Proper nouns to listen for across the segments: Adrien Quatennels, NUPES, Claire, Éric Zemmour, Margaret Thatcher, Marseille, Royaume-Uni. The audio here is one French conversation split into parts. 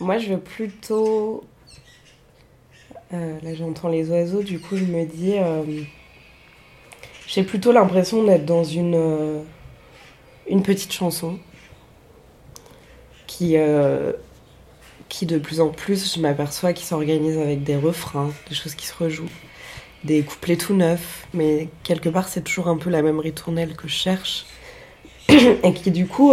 Moi, je veux plutôt... là, j'entends les oiseaux, du coup, je me dis... J'ai plutôt l'impression d'être dans une petite chanson qui de plus en plus, je m'aperçois, qui s'organise avec des refrains, des choses qui se rejouent, des couplets tout neufs. Mais quelque part, c'est toujours un peu la même ritournelle que je cherche. Et qui, du coup,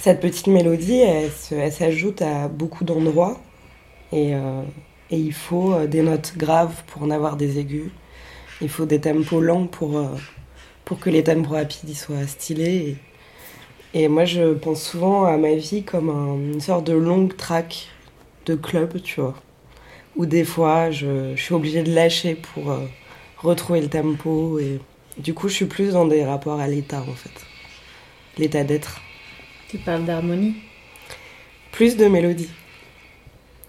cette petite mélodie, elle s'ajoute à beaucoup d'endroits. Et il faut des notes graves pour en avoir des aigus. Il faut des tempos lents pour que les tempos rapides soient stylés. Et moi, je pense souvent à ma vie comme une sorte de longue track de club, tu vois. Où des fois, je suis obligée de lâcher pour retrouver le tempo. Et du coup, je suis plus dans des rapports à l'état, en fait. L'état d'être. Tu parles d'harmonie ? Plus de mélodie.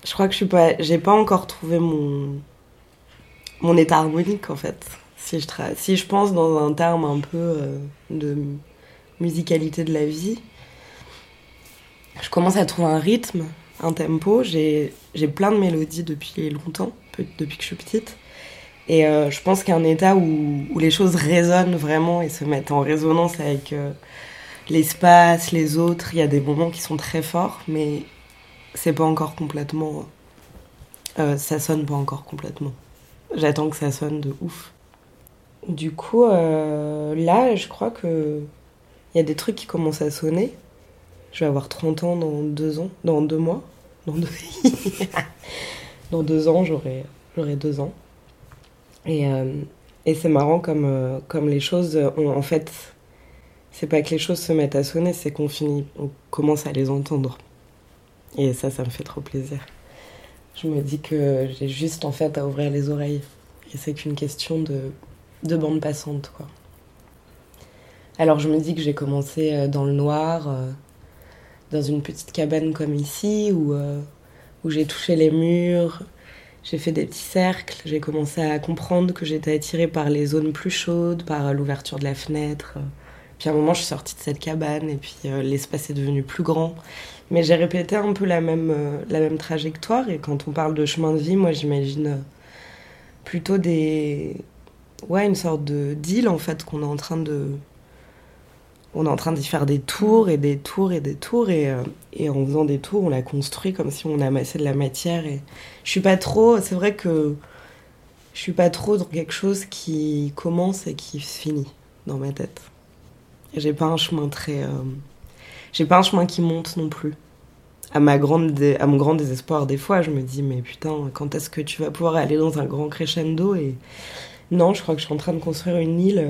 Je crois que j'ai pas encore trouvé mon état harmonique, en fait. Si je pense dans un terme un peu de musicalité de la vie, je commence à trouver un rythme, un tempo. J'ai plein de mélodies depuis longtemps, depuis que je suis petite. Et je pense qu'il y a un état où les choses résonnent vraiment et se mettent en résonance avec l'espace, les autres. Il y a des moments qui sont très forts, mais... C'est pas encore complètement... ça sonne pas encore complètement. J'attends que ça sonne de ouf. Du coup, là, je crois que... Il y a des trucs qui commencent à sonner. Je vais avoir 30 ans dans 2 mois. Dans 2 ans, j'aurai 2 ans. Et c'est marrant comme les choses ont... En fait, c'est pas que les choses se mettent à sonner, c'est qu'on on commence à les entendre. Et ça me fait trop plaisir. Je me dis que j'ai juste en fait à ouvrir les oreilles. Et c'est qu'une question de bande passante, quoi. Alors je me dis que j'ai commencé dans le noir, dans une petite cabane comme ici, où j'ai touché les murs, j'ai fait des petits cercles, j'ai commencé à comprendre que j'étais attirée par les zones plus chaudes, par l'ouverture de la fenêtre. Puis à un moment, je suis sortie de cette cabane et puis l'espace est devenu plus grand. Mais j'ai répété un peu la même trajectoire. Et quand on parle de chemin de vie, moi, j'imagine plutôt une sorte de deal, en fait, qu'on est en train de... On est en train d'y faire des tours et des tours et des tours. Et en faisant des tours, on la construit comme si on amassait de la matière. Et je suis pas trop... C'est vrai que je suis pas trop dans quelque chose qui commence et qui se finit dans ma tête. J'ai pas un chemin très... J'ai pas un chemin qui monte non plus. À mon grand désespoir, des fois, je me dis « Mais putain, quand est-ce que tu vas pouvoir aller dans un grand crescendo ?» Et non, je crois que je suis en train de construire une île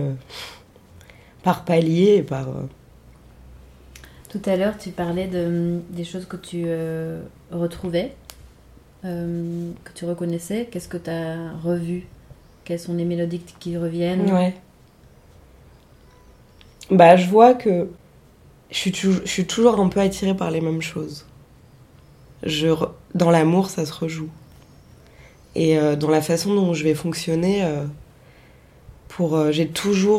par palier et par... Tout à l'heure, tu parlais des choses que tu retrouvais, que tu reconnaissais. Qu'est-ce que tu as revu ? Quelles sont les mélodies qui reviennent ? Ouais. Bah, je vois que... Je suis toujours un peu attirée par les mêmes choses. Dans l'amour, ça se rejoue. Et dans la façon dont je vais fonctionner, je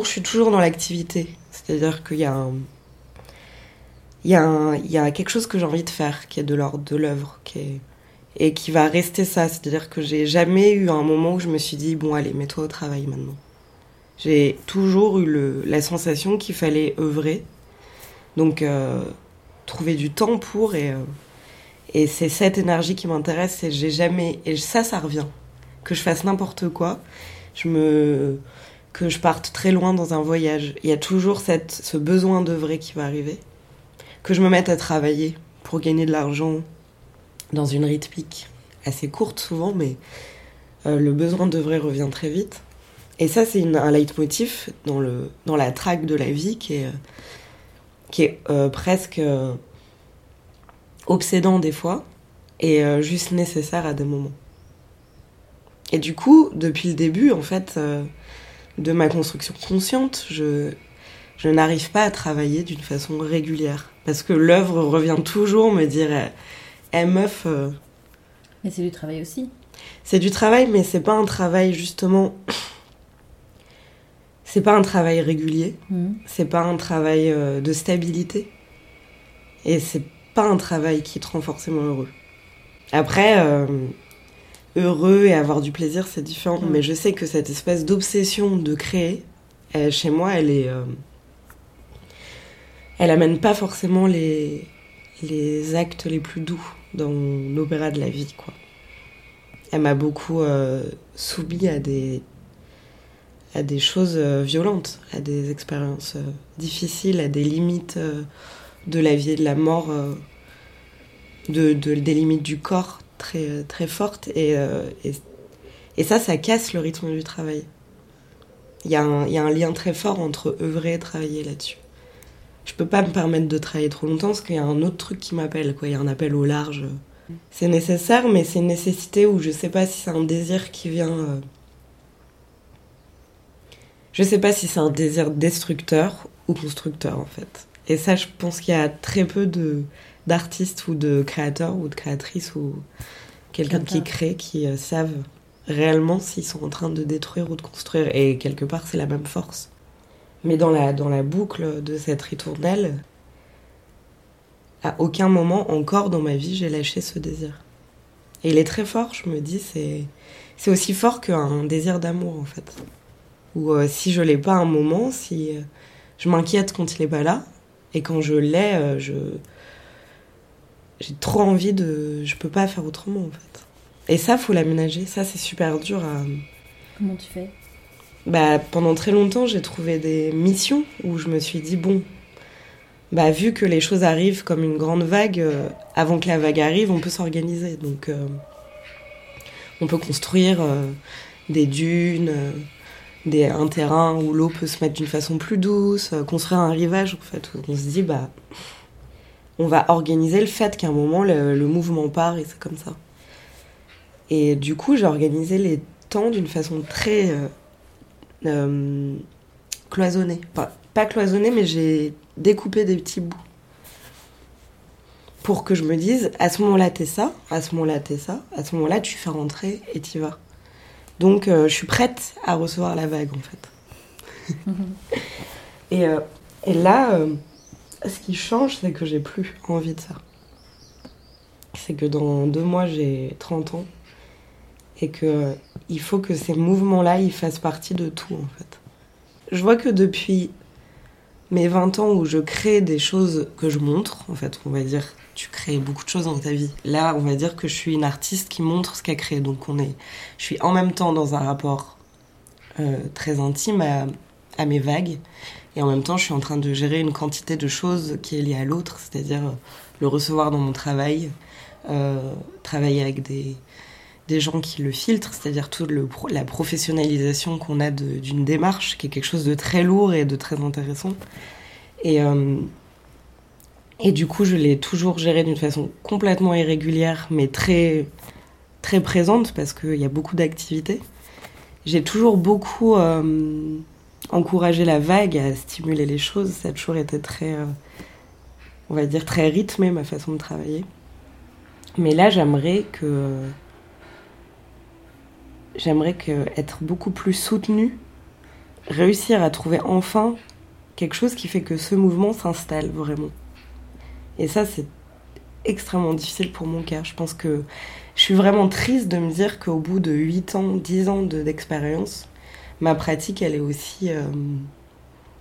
suis toujours dans l'activité. C'est-à-dire qu'il y a il y a quelque chose que j'ai envie de faire, qui est de l'ordre de l'œuvre, et qui va rester ça. C'est-à-dire que j'ai jamais eu un moment où je me suis dit « Bon, allez, mets-toi au travail maintenant ». J'ai toujours eu la sensation qu'il fallait œuvrer. Donc, trouver du temps pour, et c'est cette énergie qui m'intéresse, et j'ai jamais... Et ça revient. Que je fasse n'importe quoi, que je parte très loin dans un voyage. Il y a toujours ce besoin d'œuvrer qui va arriver. Que je me mette à travailler pour gagner de l'argent dans une rythmique assez courte souvent, mais le besoin d'œuvrer revient très vite. Et ça, c'est un leitmotiv dans la traque de la vie qui est presque obsédant des fois et juste nécessaire à des moments. Et du coup, depuis le début, en fait, de ma construction consciente, je n'arrive pas à travailler d'une façon régulière. Parce que l'œuvre revient toujours me dire « Hey meuf... » Mais c'est du travail aussi. C'est du travail, mais c'est pas un travail, justement... C'est pas un travail régulier, c'est pas un travail de stabilité, et c'est pas un travail qui te rend forcément heureux. Après, heureux et avoir du plaisir, c'est différent, mais je sais que cette espèce d'obsession de créer, elle, chez moi, elle est... elle amène pas forcément les actes les plus doux dans l'opéra de la vie, quoi. Elle m'a beaucoup soumis à des choses violentes, à des expériences difficiles, à des limites de la vie et de la mort, des limites du corps très, très fortes. Et ça casse le rythme du travail. Il y a un lien très fort entre œuvrer et travailler là-dessus. Je peux pas me permettre de travailler trop longtemps parce qu'il y a un autre truc qui m'appelle, quoi. Il y a un appel au large. C'est nécessaire, mais c'est une nécessité où je sais pas si c'est un désir qui vient... Je sais pas si c'est un désir destructeur ou constructeur, en fait. Et ça, je pense qu'il y a très peu d'artistes ou de créateurs ou de créatrices ou quelqu'un qui crée qui savent réellement s'ils sont en train de détruire ou de construire. Et quelque part, c'est la même force. Mais dans la boucle de cette ritournelle, à aucun moment encore dans ma vie, j'ai lâché ce désir. Et il est très fort, je me dis, c'est aussi fort qu'un désir d'amour, en fait. Ou si je l'ai pas à un moment, si je m'inquiète quand il est pas là, et quand je l'ai, j'ai trop envie de... Je peux pas faire autrement, en fait. Et ça, faut l'aménager. Ça, c'est super dur à... Comment tu fais ? Bah, pendant très longtemps, j'ai trouvé des missions où je me suis dit, bon, bah, vu que les choses arrivent comme une grande vague, avant que la vague arrive, on peut s'organiser. Donc, on peut construire des dunes... un terrain où l'eau peut se mettre d'une façon plus douce, construire un rivage, en fait, où on se dit, bah, on va organiser le fait qu'à un moment, le mouvement part, et c'est comme ça. Et du coup, j'ai organisé les temps d'une façon très cloisonnée. Enfin, pas cloisonnée, mais j'ai découpé des petits bouts. Pour que je me dise, à ce moment-là, t'es ça, à ce moment-là, t'es ça, à ce moment-là, tu fais rentrer et t'y vas. Donc, je suis prête à recevoir la vague, en fait. Et là, ce qui change, c'est que j'ai plus envie de ça. C'est que dans 2 mois, j'ai 30 ans. Et que il faut que ces mouvements-là, ils fassent partie de tout, en fait. Je vois que depuis mes 20 ans où je crée des choses que je montre, en fait, on va dire, tu crées beaucoup de choses dans ta vie. Là, on va dire que je suis une artiste qui montre ce qu'elle crée. Donc, je suis en même temps dans un rapport très intime à mes vagues. Et en même temps, je suis en train de gérer une quantité de choses qui est liée à l'autre, c'est-à-dire le recevoir dans mon travail, travailler avec des gens qui le filtrent, c'est-à-dire toute la professionnalisation qu'on a d'une démarche, qui est quelque chose de très lourd et de très intéressant. Et du coup, je l'ai toujours géré d'une façon complètement irrégulière, mais très, très présente, parce qu'il y a beaucoup d'activités. J'ai toujours beaucoup encouragé la vague à stimuler les choses. Ça a toujours été très, on va dire, très rythmé, ma façon de travailler. Mais là, j'aimerais être beaucoup plus soutenue, réussir à trouver enfin quelque chose qui fait que ce mouvement s'installe vraiment. Et ça, c'est extrêmement difficile pour mon cas. Je pense que je suis vraiment triste de me dire qu'au bout de 8 ans, 10 ans d'expérience, ma pratique, elle est aussi...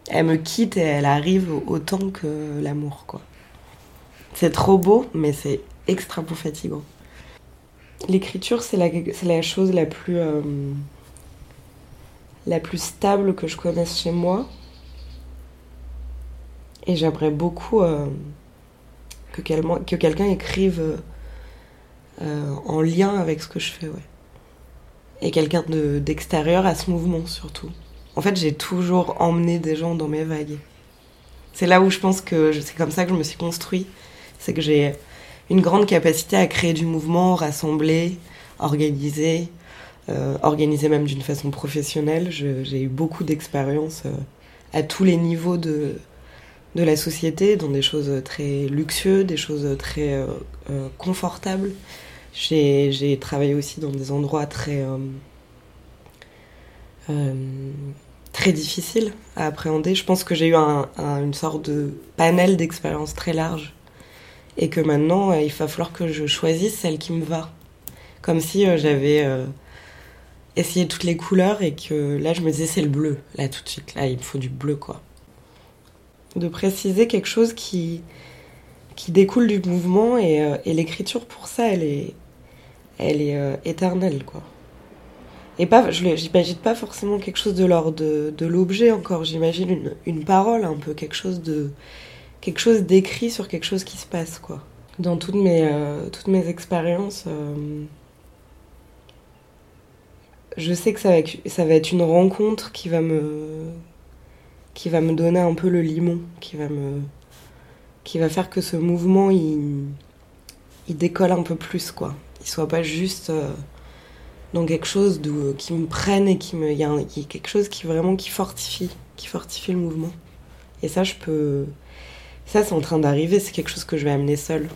elle me quitte et elle arrive autant que l'amour, quoi. C'est trop beau, mais c'est extrêmement fatigant. L'écriture, c'est la chose la plus stable que je connaisse chez moi. Et j'aimerais beaucoup que quelqu'un écrive en lien avec ce que je fais. Ouais. Et quelqu'un d'extérieur à ce mouvement, surtout. En fait, j'ai toujours emmené des gens dans mes vagues. C'est là où je pense que c'est comme ça que je me suis construite. C'est que j'ai une grande capacité à créer du mouvement, rassembler, organiser même d'une façon professionnelle. J'ai eu beaucoup d'expérience à tous les niveaux de la société, dans des choses très luxueuses, des choses très confortables. J'ai travaillé aussi dans des endroits très, très difficile à appréhender. Je pense que j'ai eu une sorte de panel d'expériences très large et que maintenant, il va falloir que je choisisse celle qui me va. Comme si j'avais essayé toutes les couleurs et que là, je me disais, c'est le bleu, là, tout de suite. Là, il me faut du bleu, quoi. De préciser quelque chose qui découle du mouvement et l'écriture, pour ça, elle est éternelle, quoi. Et pas, j'imagine pas forcément quelque chose de l'ordre de l'objet encore. J'imagine une parole, un peu quelque chose d'écrit sur quelque chose qui se passe, quoi. Dans toutes mes expériences, je sais que ça va être une rencontre qui va me donner un peu le limon, qui va faire que ce mouvement il décolle un peu plus, quoi. Il soit pas juste dans quelque chose qui me prenne et il y a quelque chose qui fortifie le mouvement. Et ça, c'est en train d'arriver, c'est quelque chose que je vais amener seule.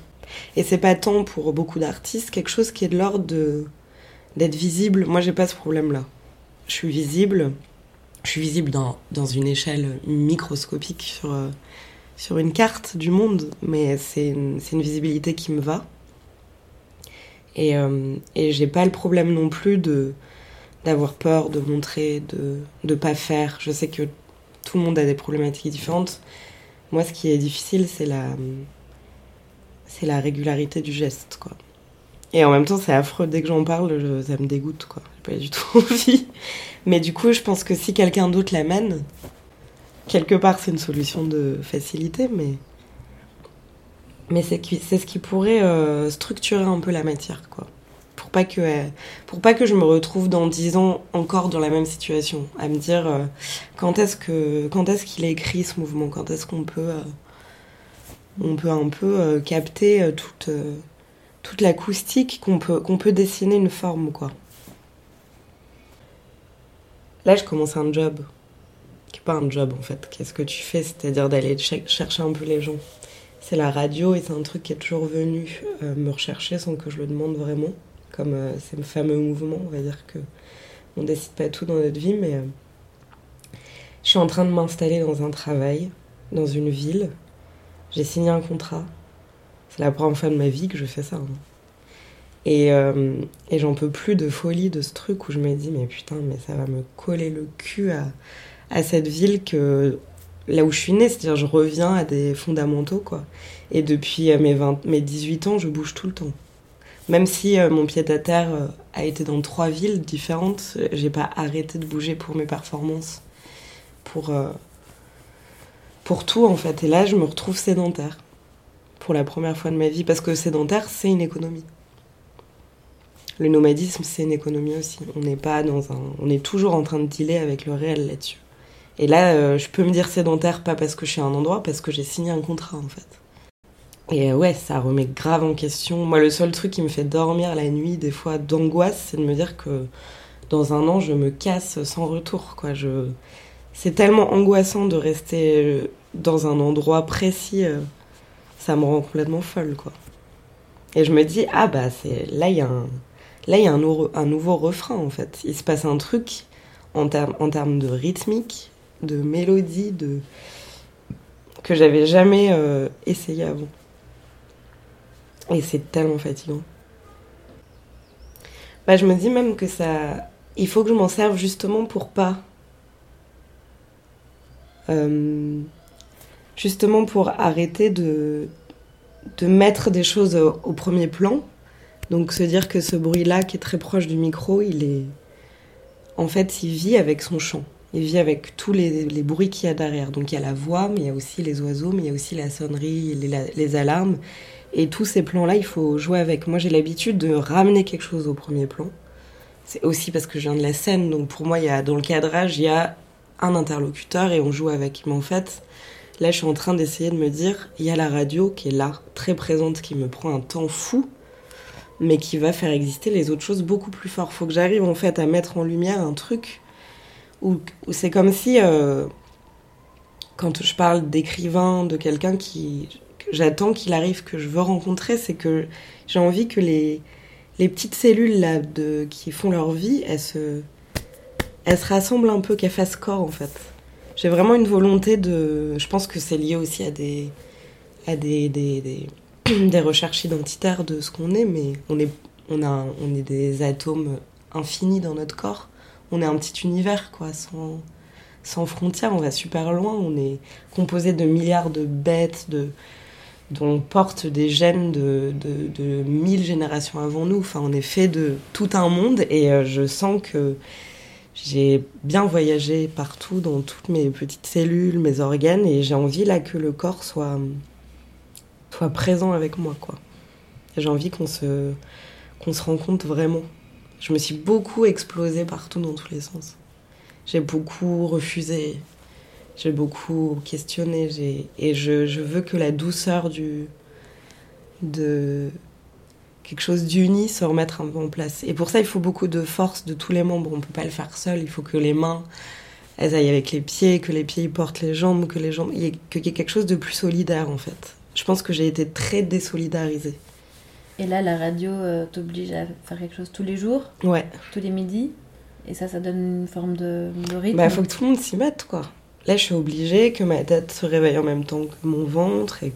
Et c'est pas tant pour beaucoup d'artistes, quelque chose qui est de l'ordre d'être visible. Moi, j'ai pas ce problème-là. Je suis visible dans une échelle microscopique sur une carte du monde, mais c'est une visibilité qui me va. Et j'ai pas le problème non plus d'avoir peur, de montrer, de pas faire. Je sais que tout le monde a des problématiques différentes. Moi, ce qui est difficile, c'est la régularité du geste, quoi. Et en même temps, c'est affreux. Dès que j'en parle, ça me dégoûte, quoi. J'ai pas du tout envie. Mais du coup, je pense que si quelqu'un d'autre l'amène, quelque part, c'est une solution de facilité, mais c'est ce qui pourrait structurer un peu la matière, quoi. Pour pas que je me retrouve dans 10 ans encore dans la même situation, à me dire quand est-ce qu'il est écrit ce mouvement, quand est-ce qu'on peut un peu capter toute l'acoustique qu'on peut dessiner une forme, quoi. Là, je commence un job qui n'est pas un job, en fait. Qu'est-ce que tu fais, c'est-à-dire d'aller chercher un peu les gens. C'est la radio et c'est un truc qui est toujours venu me rechercher sans que je le demande vraiment, comme ces fameux mouvements. On va dire qu'on décide pas tout dans notre vie, mais je suis en train de m'installer dans un travail, dans une ville. J'ai signé un contrat. C'est la première fois de ma vie que je fais ça. Hein. Et j'en peux plus de folie de ce truc où je me dis, mais putain, mais ça va me coller le cul à cette ville que... Là où je suis née, c'est-à-dire je reviens à des fondamentaux, quoi. Et depuis mes 18 ans, je bouge tout le temps. Même si mon pied-à-terre a été dans 3 villes différentes, j'ai pas arrêté de bouger pour mes performances, pour tout, en fait. Et là, je me retrouve sédentaire, pour la première fois de ma vie, parce que sédentaire, c'est une économie. Le nomadisme, c'est une économie aussi. On est toujours en train de dealer avec le réel là-dessus. Et là, je peux me dire sédentaire, pas parce que je suis à un endroit, parce que j'ai signé un contrat, en fait. Et ouais, ça remet grave en question. Moi, le seul truc qui me fait dormir la nuit, des fois, d'angoisse, c'est de me dire que dans un an, je me casse sans retour, quoi. C'est tellement angoissant de rester dans un endroit précis, ça me rend complètement folle, quoi. Et je me dis, ah bah, là, il y a un nouveau refrain, en fait. Il se passe un truc en termes de rythmique, de mélodie, que j'avais jamais essayé avant. Et c'est tellement fatigant. Bah, je me dis même que ça... Il faut que je m'en serve justement pour pas... Justement pour arrêter de mettre des choses au premier plan. Donc se dire que ce bruit-là, qui est très proche du micro, en fait, il vit avec son chant. Il vit avec tous les bruits qu'il y a derrière. Donc il y a la voix, mais il y a aussi les oiseaux, mais il y a aussi la sonnerie, les alarmes. Et tous ces plans-là, il faut jouer avec. Moi, j'ai l'habitude de ramener quelque chose au premier plan. C'est aussi parce que je viens de la scène. Donc pour moi, dans le cadrage, il y a un interlocuteur et on joue avec. Mais en fait, là, je suis en train d'essayer de me dire, il y a la radio qui est là, très présente, qui me prend un temps fou, mais qui va faire exister les autres choses beaucoup plus fort. Il faut que j'arrive, en fait, à mettre en lumière un truc... Ou c'est comme si, quand je parle d'écrivain, de quelqu'un que j'attends qu'il arrive, que je veux rencontrer, c'est que j'ai envie que les petites cellules là, qui font leur vie, elles se, elles se rassemblent un peu, qu'elles fassent corps en fait. J'ai vraiment une volonté de... Je pense que c'est lié aussi à des recherches identitaires de ce qu'on est, mais on est des atomes infinis dans notre corps. On est un petit univers, quoi, sans frontières, on va super loin. On est composé de milliards de bêtes, dont on porte des gènes de 1000 générations avant nous. Enfin, on est fait de tout un monde, et je sens que j'ai bien voyagé partout, dans toutes mes petites cellules, mes organes, et j'ai envie là que le corps soit présent avec moi, quoi. J'ai envie qu'on se rencontre vraiment. Je me suis beaucoup explosée partout, dans tous les sens. J'ai beaucoup refusé, j'ai beaucoup questionné, et je veux que la douceur de quelque chose d'uni se remette un peu en place. Et pour ça, il faut beaucoup de force de tous les membres. On ne peut pas le faire seul. Il faut que les mains, elles aillent avec les pieds, que les pieds portent les jambes, qu'il y ait quelque chose de plus solidaire, en fait. Je pense que j'ai été très désolidarisée. Et là, la radio t'oblige à faire quelque chose tous les jours, ouais. Tous les midis, et ça donne une forme de rythme. Bah, faut que tout le monde s'y mette, quoi. Là, je suis obligée que ma tête se réveille en même temps que mon ventre, et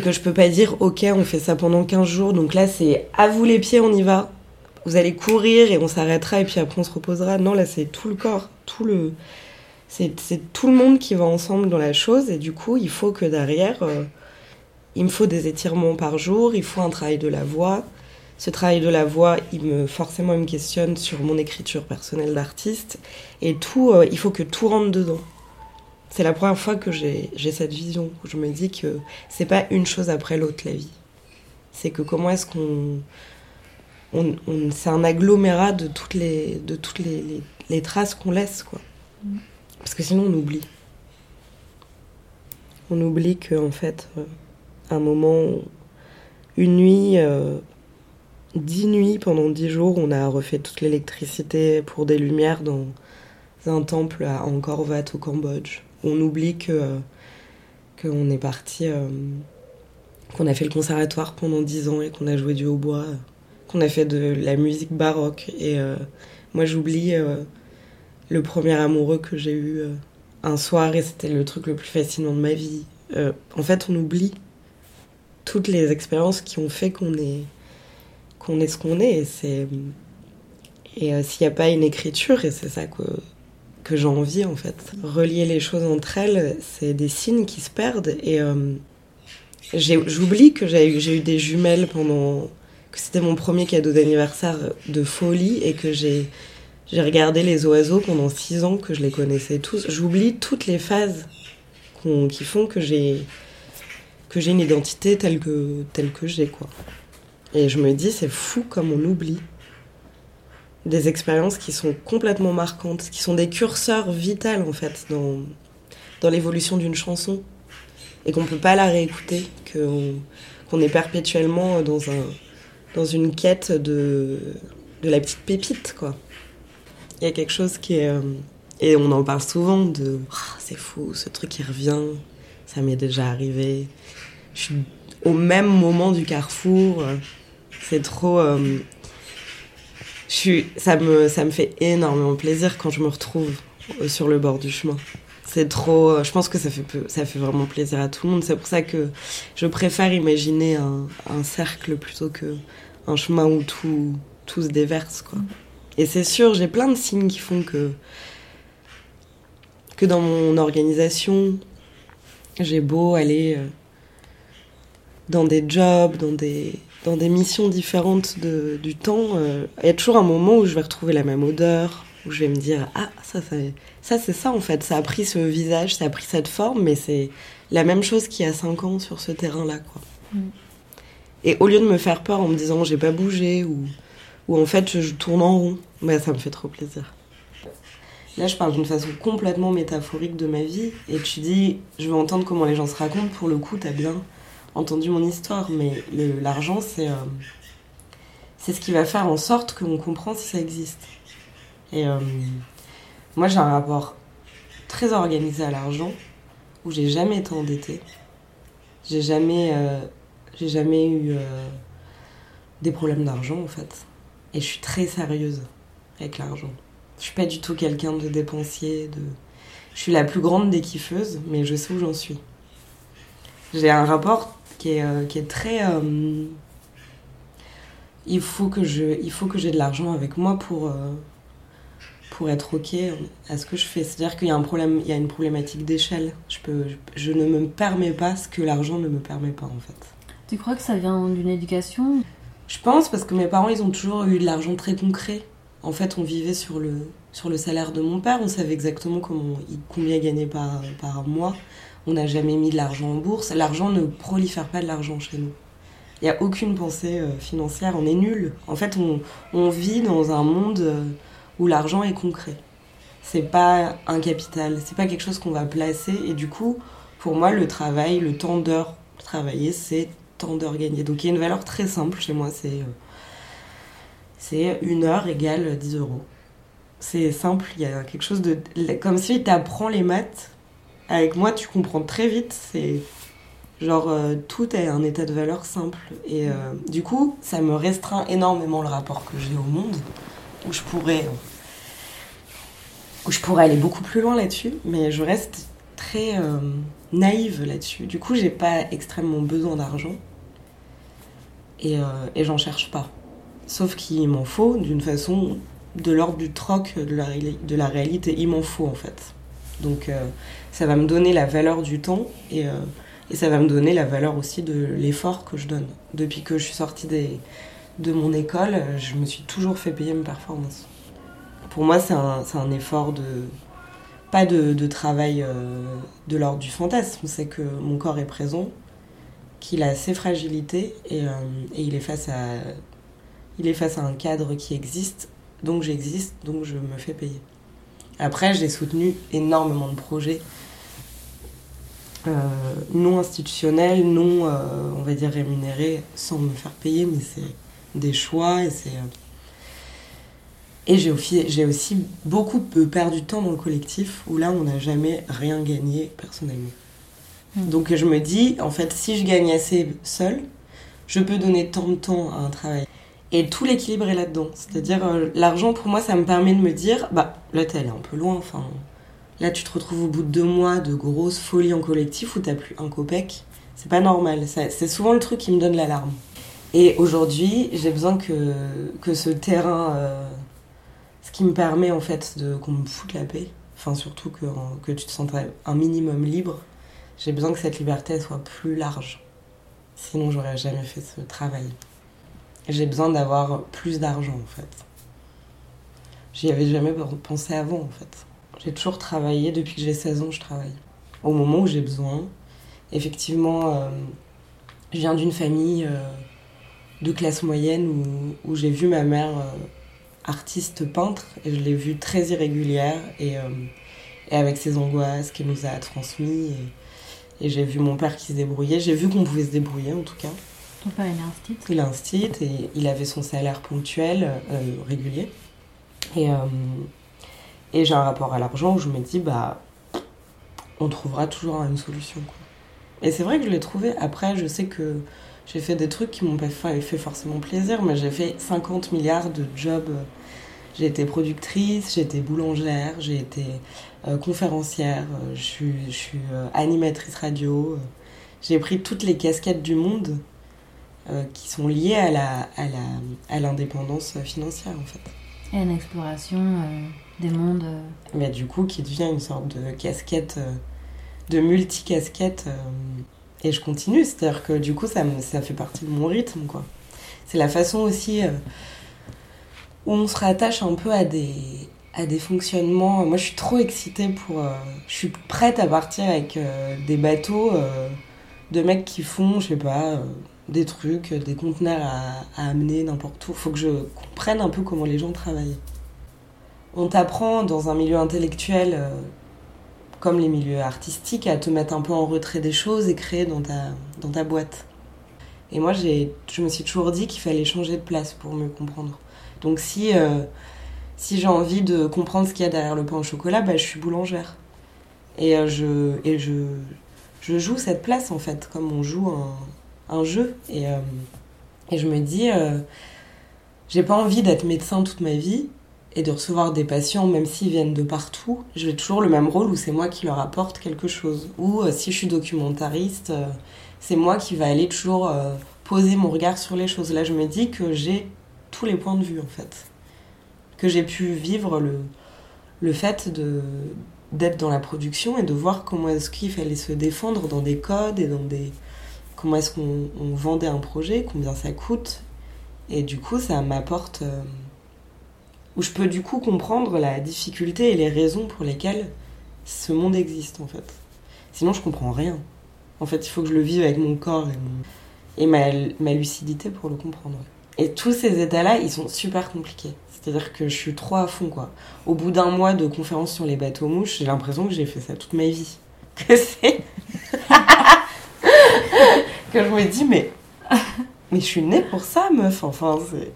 que je peux pas dire « Ok, on fait ça pendant 15 jours, donc là, c'est à vous les pieds, on y va. Vous allez courir et on s'arrêtera, et puis après, on se reposera. » Non, là, c'est tout le corps, c'est tout le monde qui va ensemble dans la chose, et du coup, il faut que derrière... Il me faut des étirements par jour, il faut un travail de la voix. Ce travail de la voix, il me questionne sur mon écriture personnelle d'artiste. Et tout, il faut que tout rentre dedans. C'est la première fois que j'ai cette vision, où je me dis que c'est pas une chose après l'autre, la vie. C'est que comment est-ce qu'on... c'est un agglomérat de toutes les traces qu'on laisse, quoi. Parce que sinon, on oublie. On oublie que, en fait... un moment, une nuit, 10 nuits, pendant 10 jours, on a refait toute l'électricité pour des lumières dans un temple à Angkor Wat au Cambodge. On oublie qu'on est parti, qu'on a fait le conservatoire pendant 10 ans et qu'on a joué du hautbois, qu'on a fait de la musique baroque. Et moi, j'oublie le premier amoureux que j'ai eu un soir, et c'était le truc le plus fascinant de ma vie. En fait, on oublie toutes les expériences qui ont fait qu'on est ce qu'on est. Et s'il n'y a pas une écriture, et c'est ça que j'ai envie, en fait. Relier les choses entre elles, c'est des signes qui se perdent. Et j'oublie que j'ai eu des jumelles que c'était mon premier cadeau d'anniversaire de folie, et que j'ai regardé les oiseaux pendant 6 ans, que je les connaissais tous. J'oublie toutes les phases qui font que j'ai une identité telle que j'ai, quoi. Et je me dis, c'est fou comme on oublie des expériences qui sont complètement marquantes, qui sont des curseurs vitaux, en fait, dans l'évolution d'une chanson, et qu'on peut pas la réécouter, qu'on est perpétuellement dans une quête de la petite pépite, quoi. Il y a quelque chose qui est... Et on en parle souvent de « c'est fou, ce truc qui revient, ça m'est déjà arrivé. Je suis au même moment du carrefour, c'est trop... Ça me fait énormément plaisir quand je me retrouve sur le bord du chemin. C'est trop... Je pense que ça fait vraiment plaisir à tout le monde. C'est pour ça que je préfère imaginer un cercle plutôt qu'un chemin où tout se déverse, quoi. Et c'est sûr, j'ai plein de signes qui font que dans mon organisation, j'ai beau aller dans des jobs, dans des missions différentes du temps, il y a toujours un moment où je vais retrouver la même odeur, où je vais me dire « Ah, ça c'est ça en fait, ça a pris ce visage, ça a pris cette forme, mais c'est la même chose qu'il y a 5 ans sur ce terrain-là, quoi. » Mm. Et au lieu de me faire peur en me disant « J'ai pas bougé » ou en fait je tourne en rond, bah, ça me fait trop plaisir. Là, je parle d'une façon complètement métaphorique de ma vie. Et tu dis, je veux entendre comment les gens se racontent. Pour le coup, t'as bien entendu mon histoire. Mais l'argent, c'est ce qui va faire en sorte qu'on comprend si ça existe. Et moi, j'ai un rapport très organisé à l'argent, où j'ai jamais été endettée. J'ai jamais eu des problèmes d'argent, en fait. Et je suis très sérieuse avec l'argent. Je suis pas du tout quelqu'un de dépensier. Je suis la plus grande des kiffeuses, mais je sais où j'en suis. J'ai un rapport qui est très... Il faut que j'ai de l'argent avec moi pour être OK à ce que je fais. C'est-à-dire qu'il y a une problématique d'échelle. Je ne me permets pas ce que l'argent ne me permet pas, en fait. Tu crois que ça vient d'une éducation ? Je pense, parce que mes parents, ils ont toujours eu de l'argent très concret. En fait, on vivait sur le salaire de mon père. On savait exactement combien il gagnait par mois. On n'a jamais mis de l'argent en bourse. L'argent ne prolifère pas de l'argent chez nous. Il n'y a aucune pensée financière, on est nul. En fait, on vit dans un monde où l'argent est concret. C'est pas un capital, c'est pas quelque chose qu'on va placer. Et du coup, pour moi, le travail, le temps d'heures travaillées, c'est temps d'heures gagnées. Donc il y a une valeur très simple chez moi, c'est une heure égale 10 euros. C'est simple, il y a quelque chose de... Comme si tu apprends les maths, avec moi tu comprends très vite, c'est... Genre, tout est un état de valeur simple. Et du coup, ça me restreint énormément le rapport que j'ai au monde, où je pourrais aller beaucoup plus loin là-dessus, mais je reste très naïve là-dessus. Du coup, j'ai pas extrêmement besoin d'argent, et j'en cherche pas. Sauf qu'il m'en faut, d'une façon, de l'ordre du troc de la réalité. Il m'en faut, en fait. Donc, ça va me donner la valeur du temps, et ça va me donner la valeur aussi de l'effort que je donne. Depuis que je suis sortie de mon école, je me suis toujours fait payer mes performances. Pour moi, c'est un effort de travail de l'ordre du fantasme. C'est que mon corps est présent, qu'il a ses fragilités, et il est face à un cadre qui existe, donc je me fais payer. Après, j'ai soutenu énormément de projets non institutionnel, non, on va dire, rémunéré, sans me faire payer, mais c'est des choix. Et j'ai aussi beaucoup perdu de temps dans le collectif, où là, on n'a jamais rien gagné personnellement. Donc je me dis, en fait, si je gagne assez seule, je peux donner tant de temps à un travail. Et tout l'équilibre est là-dedans. C'est-à-dire, l'argent, pour moi, ça me permet de me dire, là, t'es allé un peu loin, enfin... Là, tu te retrouves au bout de 2 mois de grosses folies en collectif où t'as plus un copec. C'est pas normal. C'est souvent le truc qui me donne l'alarme. Et aujourd'hui, j'ai besoin que ce terrain... ce qui me permet, en fait, qu'on me foute la paix. Enfin, surtout que tu te sentes un minimum libre. J'ai besoin que cette liberté soit plus large. Sinon, j'aurais jamais fait ce travail. J'ai besoin d'avoir plus d'argent, en fait. J'y avais jamais pensé avant, en fait. J'ai toujours travaillé, depuis que j'ai 16 ans, je travaille. Au moment où j'ai besoin. Effectivement, je viens d'une famille de classe moyenne où j'ai vu ma mère artiste peintre, et je l'ai vue très irrégulière, et avec ses angoisses qu'elle nous a transmises. Et j'ai vu mon père qui se débrouillait. J'ai vu qu'on pouvait se débrouiller, en tout cas. Ton père, il est instit, et il avait son salaire ponctuel, régulier. Et j'ai un rapport à l'argent où je me dis, on trouvera toujours une solution, quoi. Et c'est vrai que je l'ai trouvé. Après, je sais que j'ai fait des trucs qui m'ont pas fait forcément plaisir, mais j'ai fait 50 milliards de jobs. J'ai été productrice, j'ai été boulangère, j'ai été conférencière, je suis animatrice radio. J'ai pris toutes les casquettes du monde qui sont liées à l'indépendance financière, en fait. Et une exploration des mondes... Mais du coup, qui devient une sorte de casquette, de multi-casquette. Et je continue, c'est-à-dire que du coup, ça fait partie de mon rythme, quoi. C'est la façon aussi où on se rattache un peu à des fonctionnements. Moi, je suis trop excitée pour... je suis prête à partir avec des bateaux de mecs qui font, je sais pas... des trucs, des conteneurs à amener n'importe où. Faut que je comprenne un peu comment les gens travaillent. On t'apprend dans un milieu intellectuel, comme les milieux artistiques, à te mettre un peu en retrait des choses et créer dans ta boîte. Et moi, je me suis toujours dit qu'il fallait changer de place pour mieux comprendre. Donc si j'ai envie de comprendre ce qu'il y a derrière le pain au chocolat, je suis boulangère. Et je joue cette place, en fait, comme on joue un jeu, et je me dis j'ai pas envie d'être médecin toute ma vie, et de recevoir des patients, même s'ils viennent de partout, je vais toujours le même rôle où c'est moi qui leur apporte quelque chose. Ou si je suis documentariste, c'est moi qui va aller toujours poser mon regard sur les choses. Là, je me dis que j'ai tous les points de vue, en fait. Que j'ai pu vivre le fait d'être dans la production et de voir comment est-ce qu'il fallait se défendre dans des codes et dans des... Comment est-ce qu'on vendait un projet, combien ça coûte. Et du coup, ça m'apporte... où je peux du coup comprendre la difficulté et les raisons pour lesquelles ce monde existe, en fait. Sinon, je comprends rien. En fait, il faut que je le vive avec mon corps et ma lucidité pour le comprendre. Et tous ces états-là, ils sont super compliqués. C'est-à-dire que je suis trop à fond, quoi. Au bout d'un mois de conférence sur les bateaux-mouches, j'ai l'impression que j'ai fait ça toute ma vie. Que c'est... que je me dis, mais je suis née pour ça, meuf. Enfin, c'est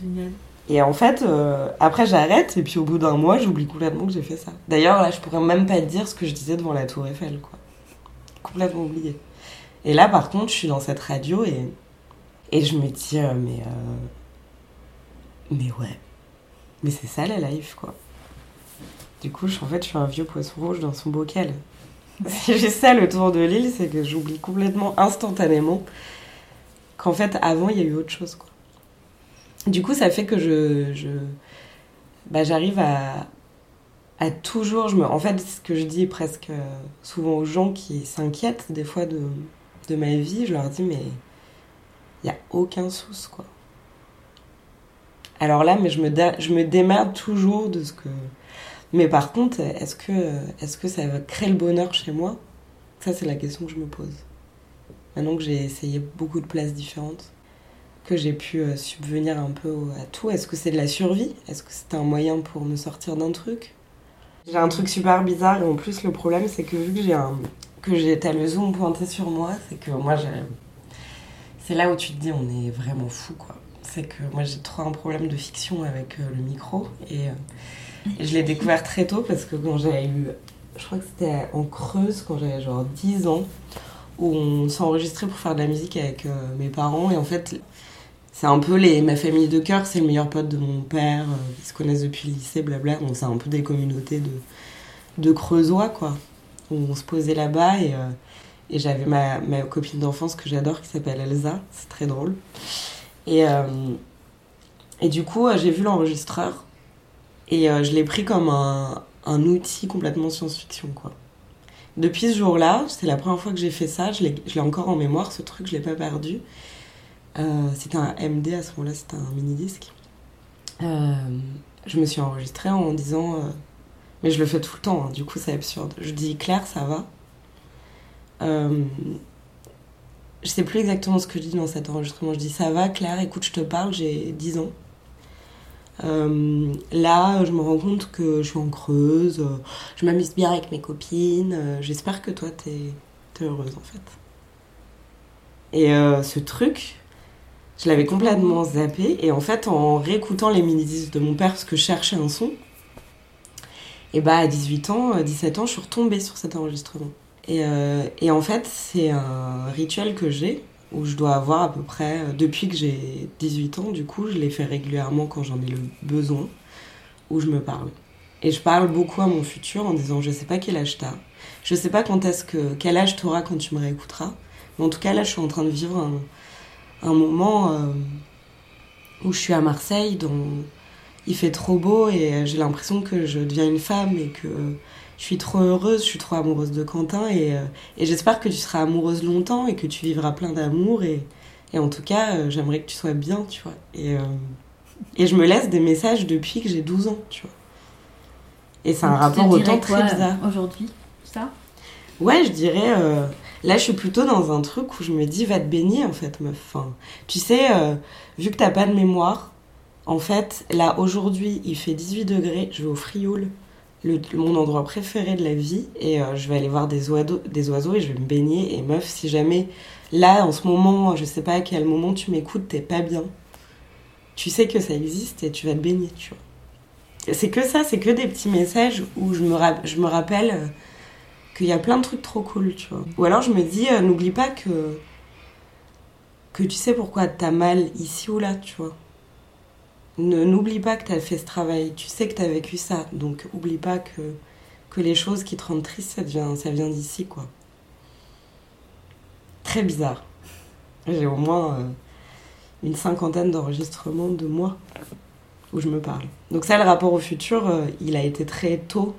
génial. Et en fait, après j'arrête, et puis au bout d'un mois, j'oublie complètement que j'ai fait ça. D'ailleurs, là, je pourrais même pas te dire ce que je disais devant la Tour Eiffel, quoi. Complètement oublié. Et là, par contre, je suis dans cette radio, et je me dis, mais ouais. Mais c'est ça, la life, quoi. Du coup, je suis un vieux poisson rouge dans son bocal. Si j'ai ça, le tour de l'île, c'est que j'oublie complètement, instantanément, qu'en fait, avant, il y a eu autre chose, quoi. Du coup, ça fait que j'arrive à toujours... En fait, ce que je dis presque souvent aux gens qui s'inquiètent des fois de ma vie, je leur dis, mais il n'y a aucun souci, quoi. Alors là, mais je me démerde toujours de ce que... Mais par contre, est-ce que ça va créer le bonheur chez moi? Ça, c'est la question que je me pose. Maintenant que j'ai essayé beaucoup de places différentes, que j'ai pu subvenir un peu à tout. Est-ce que c'est de la survie? Est-ce que c'était un moyen pour me sortir d'un truc? J'ai un truc super bizarre, et en plus, le problème, c'est que vu que t'as le zoom pointé sur moi, c'est que moi, c'est là où tu te dis, on est vraiment fou, quoi. C'est que moi, j'ai trop un problème de fiction avec le micro, et je l'ai découvert très tôt, parce que quand j'avais eu... Je crois que c'était en Creuse, quand j'avais genre 10 ans, où on s'enregistrait pour faire de la musique avec mes parents, et en fait... C'est un peu ma famille de cœur, c'est le meilleur pote de mon père, ils se connaissent depuis le lycée, blabla. Donc c'est un peu des communautés de Creusois, quoi. On se posait là-bas et j'avais ma copine d'enfance que j'adore qui s'appelle Elsa, c'est très drôle. Et du coup, j'ai vu l'enregistreur et je l'ai pris comme un outil complètement science-fiction, quoi. Depuis ce jour-là, c'est la première fois que j'ai fait ça, je l'ai encore en mémoire, ce truc, je l'ai pas perdu. C'était un MD à ce moment-là, c'était un mini-disque. Je me suis enregistrée en disant... mais je le fais tout le temps, hein, du coup c'est absurde. Je dis « Claire, ça va ?» Je sais plus exactement ce que je dis dans cet enregistrement. Je dis « Ça va, Claire, écoute, je te parle, j'ai 10 ans. Là, je me rends compte que je suis en Creuse, je m'amuse bien avec mes copines, j'espère que toi, t'es heureuse, en fait. » Et ce truc... Je l'avais complètement zappé, et en fait, en réécoutant les mini-disques de mon père, parce que je cherchais un son, et bah à 17 ans, je suis retombée sur cet enregistrement. Et en fait, c'est un rituel que j'ai, où je dois avoir à peu près, depuis que j'ai 18 ans, du coup, je les fais régulièrement quand j'en ai le besoin, où je me parle. Et je parle beaucoup à mon futur en disant, je sais pas quel âge t'as, je sais pas quel âge t'auras quand tu me réécouteras, mais en tout cas, là, je suis en train de vivre un moment où je suis à Marseille, il fait trop beau et j'ai l'impression que je deviens une femme et que je suis trop heureuse, je suis trop amoureuse de Quentin et j'espère que tu seras amoureuse longtemps et que tu vivras plein d'amour et en tout cas, j'aimerais que tu sois bien, tu vois. Et je me laisse des messages depuis que j'ai 12 ans, tu vois. Et c'est donc un rapport au temps très bizarre. Aujourd'hui, ça? Ouais, je dirais... Là, je suis plutôt dans un truc où je me dis, va te baigner, en fait, meuf. Enfin, tu sais, vu que t'as pas de mémoire, en fait, là, aujourd'hui, il fait 18 degrés, je vais au Frioul, mon endroit préféré de la vie, et je vais aller voir des oiseaux et je vais me baigner. Et meuf, si jamais, là, en ce moment, je sais pas à quel moment tu m'écoutes, t'es pas bien, tu sais que ça existe et tu vas te baigner, tu vois. C'est que ça, c'est que des petits messages où je me rappelle... qu'il y a plein de trucs trop cool, tu vois. Ou alors je me dis, n'oublie pas que tu sais pourquoi t'as mal ici ou là, tu vois. N'oublie pas que tu as fait ce travail, tu sais que tu as vécu ça, donc oublie pas que les choses qui te rendent triste, ça vient d'ici, quoi. Très bizarre. J'ai au moins une cinquantaine d'enregistrements de moi où je me parle. Donc ça, le rapport au futur, il a été très tôt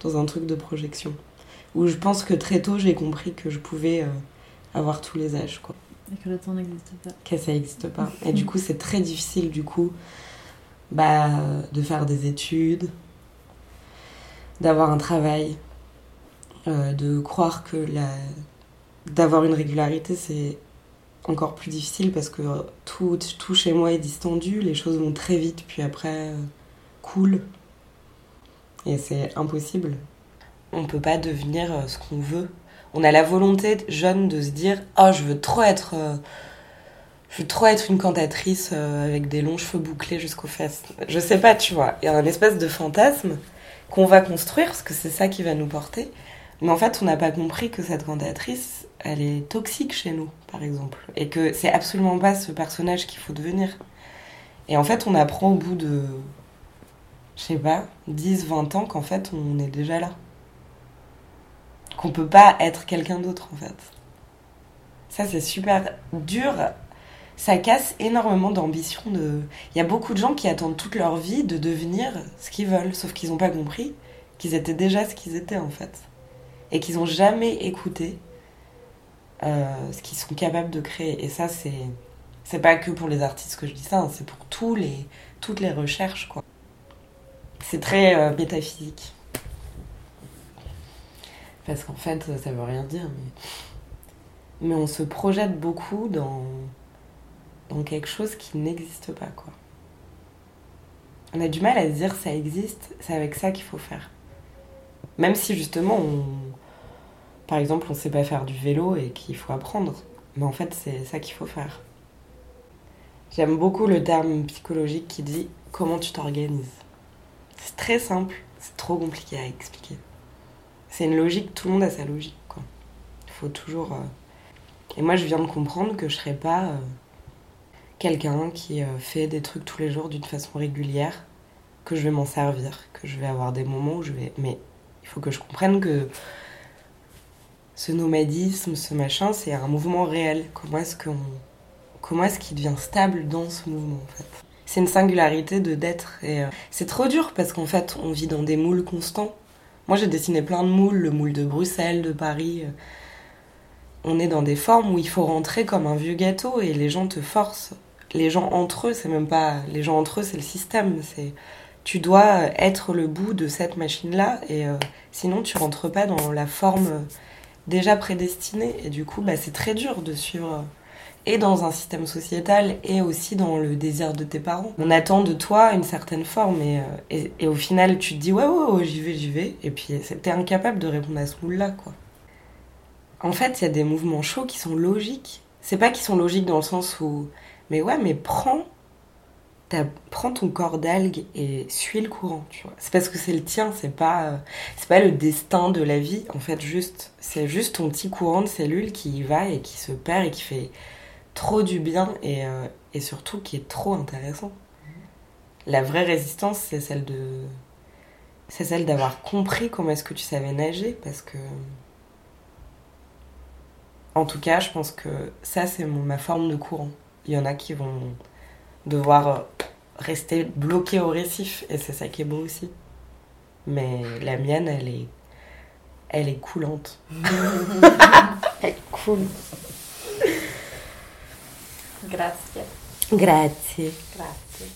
dans un truc de projection, où je pense que très tôt, j'ai compris que je pouvais avoir tous les âges, quoi. Et que le temps n'existe pas. Que ça n'existe pas. Et du coup, c'est très difficile, du coup, de faire des études, d'avoir un travail, de croire que d'avoir une régularité, c'est encore plus difficile parce que tout chez moi est distendu, les choses vont très vite, puis après, cool. Et c'est impossible. On peut pas devenir ce qu'on veut. On a la volonté jeune de se dire « Oh, je veux trop être une cantatrice avec des longs cheveux bouclés jusqu'aux fesses. » Je sais pas, tu vois. Il y a un espèce de fantasme qu'on va construire, parce que c'est ça qui va nous porter. Mais en fait, on n'a pas compris que cette cantatrice, elle est toxique chez nous, par exemple. Et que c'est absolument pas ce personnage qu'il faut devenir. Et en fait, on apprend au bout de, je sais pas, 10, 20 ans qu'en fait, on est déjà là. Qu'on peut pas être quelqu'un d'autre, en fait. Ça, c'est super dur. Ça casse énormément d'ambition. Il y a beaucoup de gens qui attendent toute leur vie de devenir ce qu'ils veulent, sauf qu'ils n'ont pas compris qu'ils étaient déjà ce qu'ils étaient, en fait. Et qu'ils n'ont jamais écouté ce qu'ils sont capables de créer. Et ça, c'est pas que pour les artistes que je dis ça, hein, c'est pour toutes les recherches, quoi. C'est très métaphysique. Parce qu'en fait, ça veut rien dire, mais on se projette beaucoup dans quelque chose qui n'existe pas, quoi. On a du mal à se dire ça existe, c'est avec ça qu'il faut faire. Même si justement, par exemple, on sait pas faire du vélo et qu'il faut apprendre, mais en fait, c'est ça qu'il faut faire. J'aime beaucoup le terme psychologique qui dit « comment tu t'organises ». C'est très simple, c'est trop compliqué à expliquer. C'est une logique, tout le monde a sa logique, quoi. Il faut toujours... Et moi, je viens de comprendre que je serais pas quelqu'un qui fait des trucs tous les jours d'une façon régulière, que je vais m'en servir, que je vais avoir des moments où je vais... Mais il faut que je comprenne que ce nomadisme, ce machin, c'est un mouvement réel. Comment est-ce qu'il devient stable dans ce mouvement, en fait ? C'est une singularité d'être. Et c'est trop dur, parce qu'en fait, on vit dans des moules constants. Moi, j'ai dessiné plein de moules, le moule de Bruxelles, de Paris. On est dans des formes où il faut rentrer comme un vieux gâteau et les gens te forcent. Les gens entre eux, c'est même pas... Les gens entre eux, c'est le système. C'est... Tu dois être le bout de cette machine-là et sinon, tu rentres pas dans la forme déjà prédestinée. Et du coup, c'est très dur de suivre et dans un système sociétal et aussi dans le désir de tes parents. On attend de toi une certaine forme et au final, tu te dis « ouais, j'y vais ». Et puis, t'es incapable de répondre à ce moule-là, quoi. En fait, il y a des mouvements chauds qui sont logiques. C'est pas qu'ils sont logiques dans le sens où... Mais prends ton corps d'algue et suis le courant, tu vois. C'est parce que c'est le tien, c'est pas le destin de la vie. En fait, c'est juste ton petit courant de cellules qui y va et qui se perd et qui fait... trop du bien et surtout qui est trop intéressant. La vraie résistance, c'est celle d'avoir compris comment est-ce que tu savais nager, parce que... En tout cas, je pense que ça, c'est ma forme de courant. Il y en a qui vont devoir rester bloqués au récif, et c'est ça qui est beau aussi. Mais la mienne, elle est coulante. Elle est cool. Grazie. Grazie. Grazie.